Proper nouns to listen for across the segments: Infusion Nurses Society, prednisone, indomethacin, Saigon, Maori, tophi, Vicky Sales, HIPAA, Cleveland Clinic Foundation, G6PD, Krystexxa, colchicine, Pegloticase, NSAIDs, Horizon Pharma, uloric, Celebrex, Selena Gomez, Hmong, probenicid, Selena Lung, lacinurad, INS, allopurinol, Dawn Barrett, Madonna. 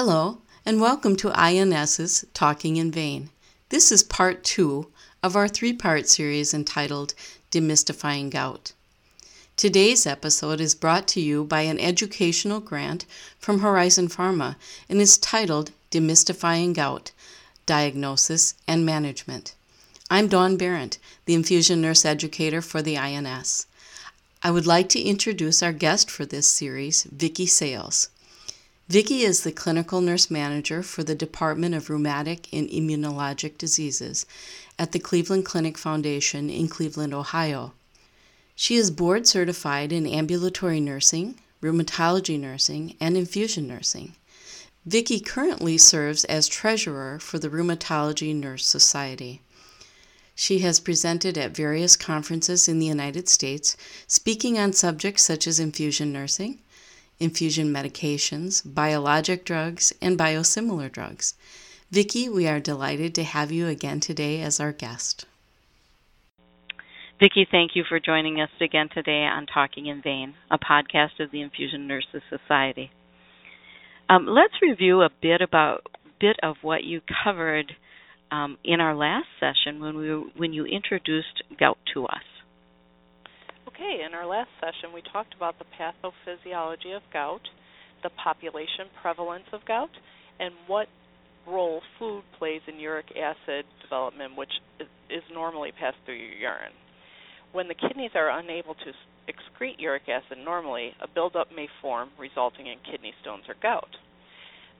Hello, and welcome to INS's Talking in Vain. This is part 2 of our 3-part series entitled Demystifying Gout. Today's episode is brought to you by an educational grant from Horizon Pharma and is titled Demystifying Gout, Diagnosis and Management. I'm Dawn Barrett, the Infusion Nurse Educator for the INS. I would like to introduce our guest for this series, Vicky Sales. Vicky is the Clinical Nurse Manager for the Department of Rheumatic and Immunologic Diseases at the Cleveland Clinic Foundation in Cleveland, Ohio. She is board certified in ambulatory nursing, rheumatology nursing, and infusion nursing. Vicky currently serves as treasurer for the Rheumatology Nurse Society. She has presented at various conferences in the United States, speaking on subjects such as infusion nursing, infusion medications, biologic drugs, and biosimilar drugs. Vicky, we are delighted to have you again today as our guest. Vicky, thank you for joining us again today on Talking in Vain, a podcast of the Infusion Nurses Society. Let's review a bit of what you covered in our last session when you introduced gout to us. Okay, in our last session we talked about the pathophysiology of gout, the population prevalence of gout, and what role food plays in uric acid development, which is normally passed through your urine. When the kidneys are unable to excrete uric acid normally, a buildup may form, resulting in kidney stones or gout.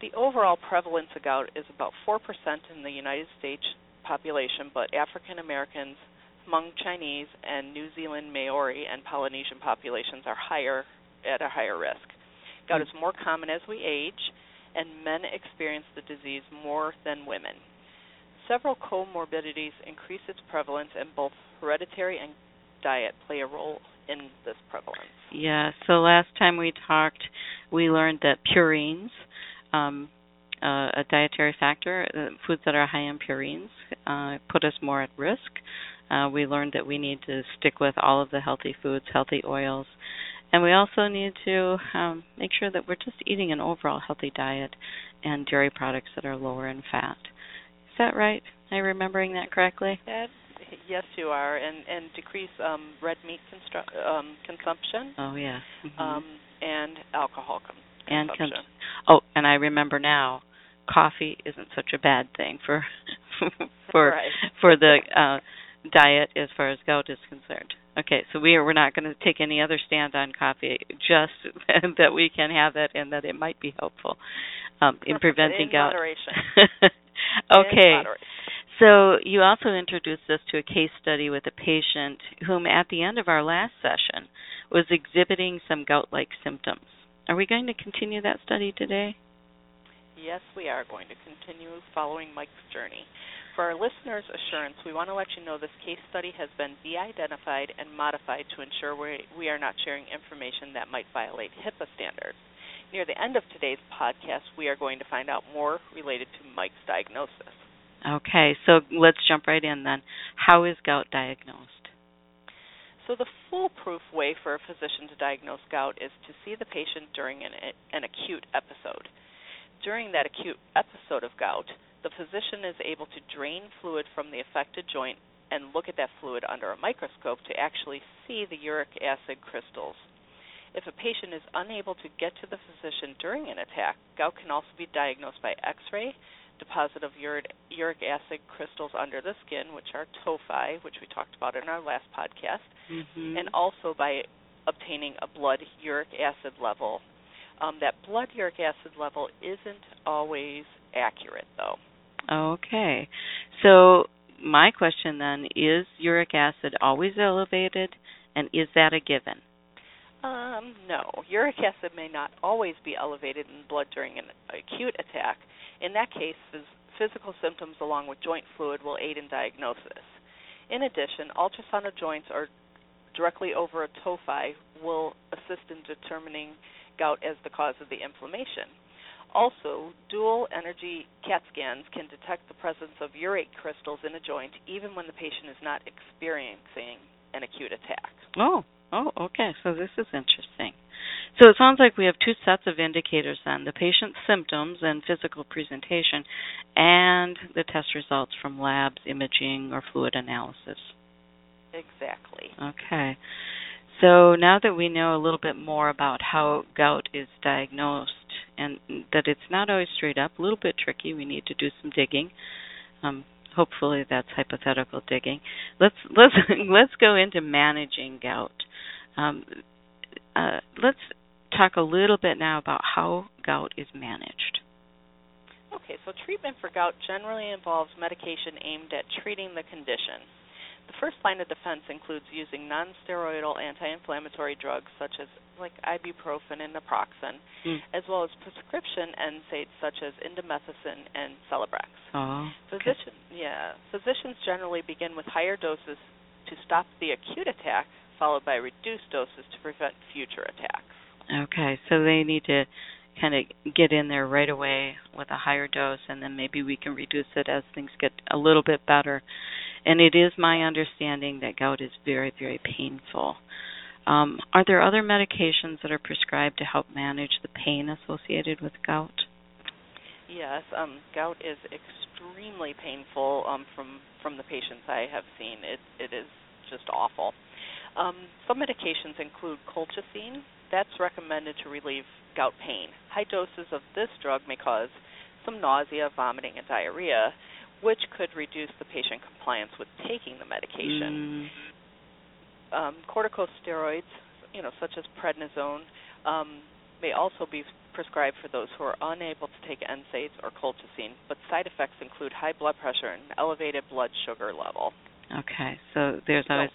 The overall prevalence of gout is about 4% in the United States population, but African Americans, Hmong Chinese, and New Zealand Maori and Polynesian populations are at a higher risk. Gout is more common as we age, and men experience the disease more than women. Several comorbidities increase its prevalence, and both hereditary and diet play a role in this prevalence. Yeah, so last time we talked, we learned that purines, a dietary factor, foods that are high in purines, put us more at risk. We learned that we need to stick with all of the healthy foods, healthy oils, and we also need to make sure that we're just eating an overall healthy diet and dairy products that are lower in fat. Is that right? Am I remembering that correctly? Yes, you are, and decrease red meat consumption. Oh, yeah. Mm-hmm. And alcohol consumption. And I remember now, coffee isn't such a bad thing for the diet as far as gout is concerned. Okay, so we're not going to take any other stand on coffee, just that we can have it and that it might be helpful in preventing gout. Moderation. Okay. So you also introduced us to a case study with a patient whom at the end of our last session was exhibiting some gout-like symptoms. Are we going to continue that study today? Yes, we are going to continue following Mike's journey. For our listeners' assurance, we want to let you know this case study has been de-identified and modified to ensure we are not sharing information that might violate HIPAA standards. Near the end of today's podcast, we are going to find out more related to Mike's diagnosis. Okay, so let's jump right in then. How is gout diagnosed? So the foolproof way for a physician to diagnose gout is to see the patient during an acute episode. During that acute episode of gout, the physician is able to drain fluid from the affected joint and look at that fluid under a microscope to actually see the uric acid crystals. If a patient is unable to get to the physician during an attack, gout can also be diagnosed by X-ray, deposit of uric acid crystals under the skin, which are tophi, which we talked about in our last podcast, and also by obtaining a blood uric acid level. That blood uric acid level isn't always accurate, though. Okay. So my question then, is uric acid always elevated, and is that a given? No. Uric acid may not always be elevated in blood during an acute attack. In that case, physical symptoms along with joint fluid will aid in diagnosis. In addition, ultrasound of joints or directly over a tophi will assist in determining gout as the cause of the inflammation. Also, dual energy CAT scans can detect the presence of urate crystals in a joint even when the patient is not experiencing an acute attack. Oh, okay. So this is interesting. So it sounds like we have two sets of indicators then, the patient's symptoms and physical presentation and the test results from labs, imaging, or fluid analysis. Exactly. Okay. So now that we know a little bit more about how gout is diagnosed and that it's not always straight up, a little bit tricky, we need to do some digging. Hopefully that's hypothetical digging. Let's go into managing gout. Let's talk a little bit now about how gout is managed. Okay, so treatment for gout generally involves medication aimed at treating the condition. The first line of defense includes using non-steroidal anti-inflammatory drugs such as ibuprofen and naproxen, as well as prescription NSAIDs such as indomethacin and Celebrex. Oh, okay. Physicians generally begin with higher doses to stop the acute attack, followed by reduced doses to prevent future attacks. Okay, so they need to kind of get in there right away with a higher dose, and then maybe we can reduce it as things get a little bit better. And it is my understanding that gout is very, very painful. Are there other medications that are prescribed to help manage the pain associated with gout? Yes, gout is extremely painful from the patients I have seen. It is just awful. Some medications include colchicine. That's recommended to relieve gout pain. High doses of this drug may cause some nausea, vomiting, and diarrhea, which could reduce the patient compliance with taking the medication. Corticosteroids, such as prednisone, may also be prescribed for those who are unable to take NSAIDs or colchicine, but side effects include high blood pressure and elevated blood sugar level. Okay, so there's always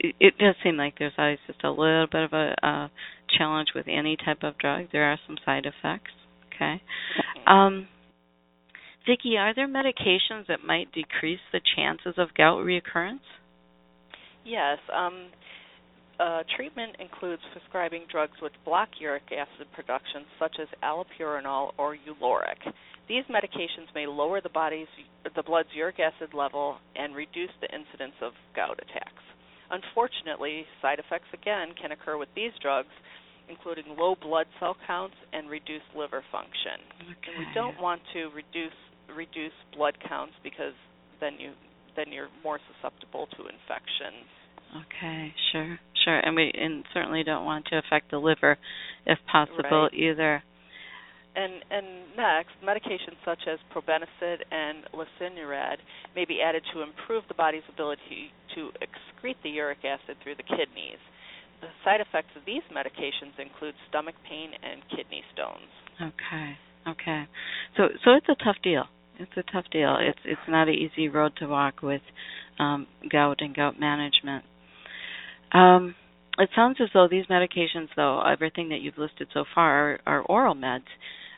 it does seem like there's always just a little bit of a challenge with any type of drug. There are some side effects. Okay. Vicky, are there medications that might decrease the chances of gout reoccurrence? Yes. Treatment includes prescribing drugs which block uric acid production, such as allopurinol or uloric. These medications may lower the blood's uric acid level and reduce the incidence of gout attacks. Unfortunately, side effects, again, can occur with these drugs, including low blood cell counts and reduced liver function. Okay. And we don't want to reduce blood counts because then you're more susceptible to infections. Okay, sure. And we certainly don't want to affect the liver if possible, right, either. And next, medications such as probenicid and lacinurad may be added to improve the body's ability to excrete the uric acid through the kidneys. The side effects of these medications include stomach pain and kidney stones. Okay. So it's a tough deal. It's not an easy road to walk with gout and gout management. It sounds as though these medications, though, everything that you've listed so far are oral meds.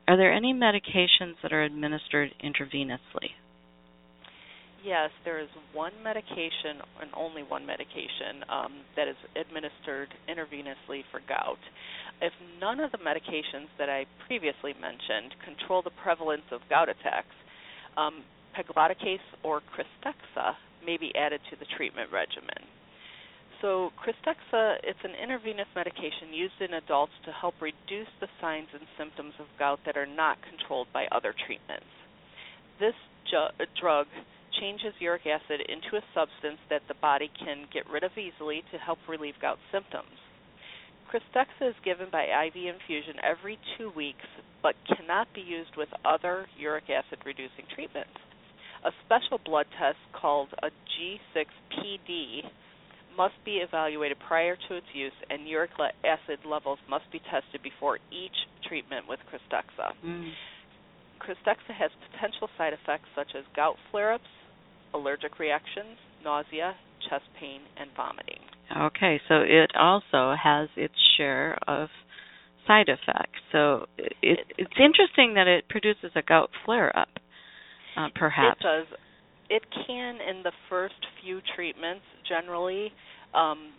Are there any medications that are administered intravenously? Yes, there is one medication and only one medication that is administered intravenously for gout. If none of the medications that I previously mentioned control the prevalence of gout attacks, Pegloticase or Krystexxa may be added to the treatment regimen. So Krystexxa, it's an intravenous medication used in adults to help reduce the signs and symptoms of gout that are not controlled by other treatments. This drug changes uric acid into a substance that the body can get rid of easily to help relieve gout symptoms. Krystexxa is given by IV infusion every 2 weeks, but cannot be used with other uric acid-reducing treatments. A special blood test called a G6PD must be evaluated prior to its use, and uric acid levels must be tested before each treatment with Krystexxa. Krystexxa has potential side effects such as gout flare-ups, allergic reactions, nausea, chest pain, and vomiting. Okay, so it also has its share of side effects. So it's interesting that it produces a gout flare-up, perhaps. It does. It can in the first few treatments generally,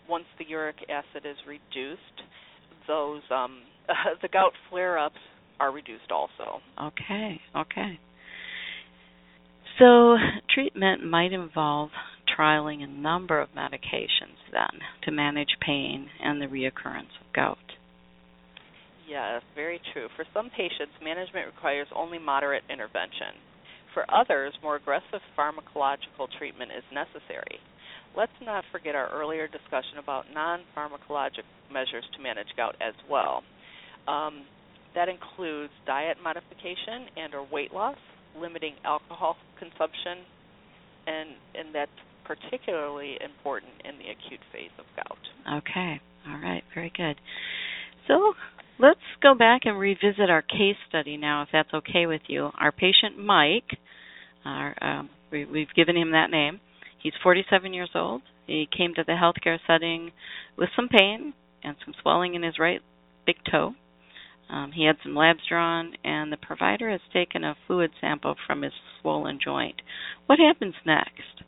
once the uric acid is reduced, those the gout flare-ups are reduced also. Okay. So treatment might involve trialing a number of medications then to manage pain and the reoccurrence of gout. Yes, very true. For some patients, management requires only moderate intervention. For others, more aggressive pharmacological treatment is necessary. Let's not forget our earlier discussion about non-pharmacologic measures to manage gout as well. That includes diet modification and or weight loss, limiting alcohol consumption, and that's particularly important in the acute phase of gout. Okay. All right. Very good. So let's go back and revisit our case study now, if that's okay with you. Our patient, Mike, we've given him that name. He's 47 years old. He came to the healthcare setting with some pain and some swelling in his right big toe. He had some labs drawn, and the provider has taken a fluid sample from his swollen joint. What happens next?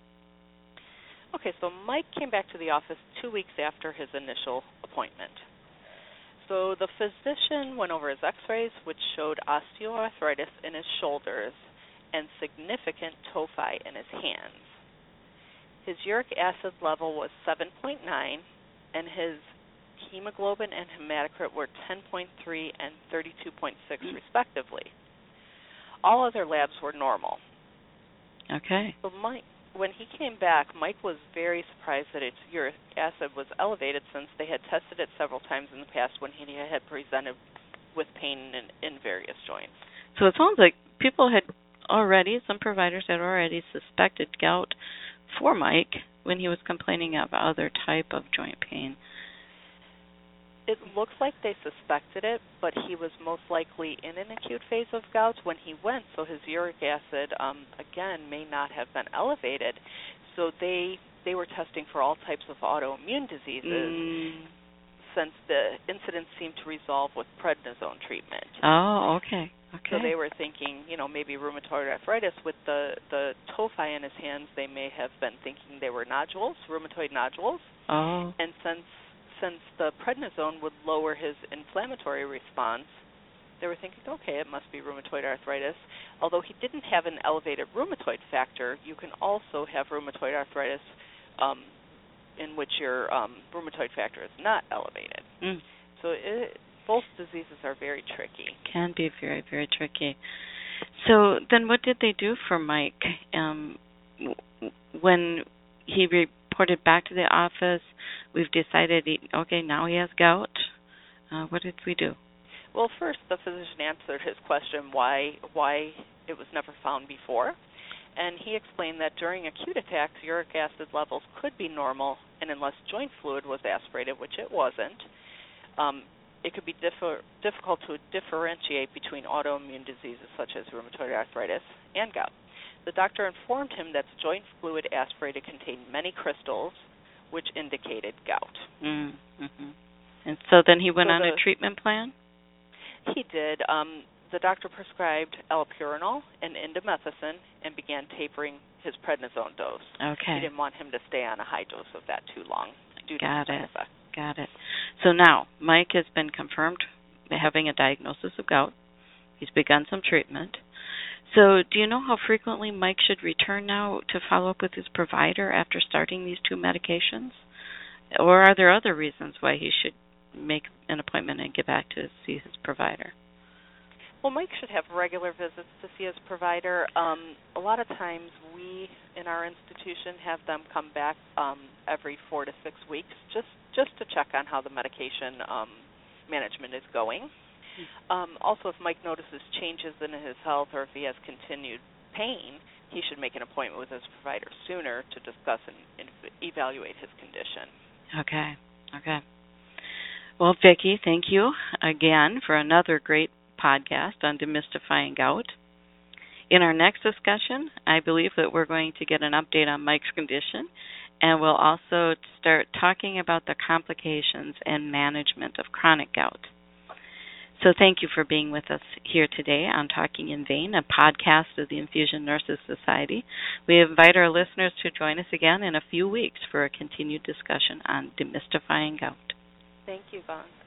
Okay, so Mike came back to the office 2 weeks after his initial appointment. So the physician went over his x-rays, which showed osteoarthritis in his shoulders and significant tophi in his hands. His uric acid level was 7.9, and his hemoglobin and hematocrit were 10.3 and 32.6, respectively. All other labs were normal. Okay. So Mike, when he came back, Mike was very surprised that his uric acid was elevated since they had tested it several times in the past when he had presented with pain in various joints. So it sounds like people had already, some providers had already suspected gout for Mike when he was complaining of other type of joint pain. It looks like they suspected it, but he was most likely in an acute phase of gout when he went, so his uric acid, again, may not have been elevated. So they were testing for all types of autoimmune diseases since the incidents seemed to resolve with prednisone treatment. Oh, okay. Okay. So they were thinking, you know, maybe rheumatoid arthritis. With the tophi in his hands, they may have been thinking they were nodules, rheumatoid nodules. Oh. And since the prednisone would lower his inflammatory response, they were thinking, okay, it must be rheumatoid arthritis. Although he didn't have an elevated rheumatoid factor, you can also have rheumatoid arthritis in which your rheumatoid factor is not elevated. Mm. So both diseases are very tricky. Can be very, very tricky. So then what did they do for Mike? When he reported back to the office, we've decided, okay, now he has gout. What did we do? Well, first, the physician answered his question why it was never found before, and he explained that during acute attacks, uric acid levels could be normal, and unless joint fluid was aspirated, which it wasn't, it could be difficult to differentiate between autoimmune diseases such as rheumatoid arthritis and gout. The doctor informed him that the joint fluid aspirated contained many crystals, which indicated gout. Mm-hmm. And so then he went on a treatment plan? He did. The doctor prescribed allopurinol and indomethacin and began tapering his prednisone dose. Okay. He didn't want him to stay on a high dose of that too long. Got it. So now Mike has been confirmed having a diagnosis of gout. He's begun some treatment. So do you know how frequently Mike should return now to follow up with his provider after starting these two medications? Or are there other reasons why he should make an appointment and get back to see his provider? Well, Mike should have regular visits to see his provider. A lot of times we in our institution have them come back every 4 to 6 weeks just to check on how the medication management is going. Also, if Mike notices changes in his health or if he has continued pain, he should make an appointment with his provider sooner to discuss and evaluate his condition. Okay. Well, Vicky, thank you again for another great podcast on demystifying gout. In our next discussion, I believe that we're going to get an update on Mike's condition, and we'll also start talking about the complications and management of chronic gout. So thank you for being with us here today on Talking in Vein, a podcast of the Infusion Nurses Society. We invite our listeners to join us again in a few weeks for a continued discussion on demystifying gout. Thank you, Vaughn.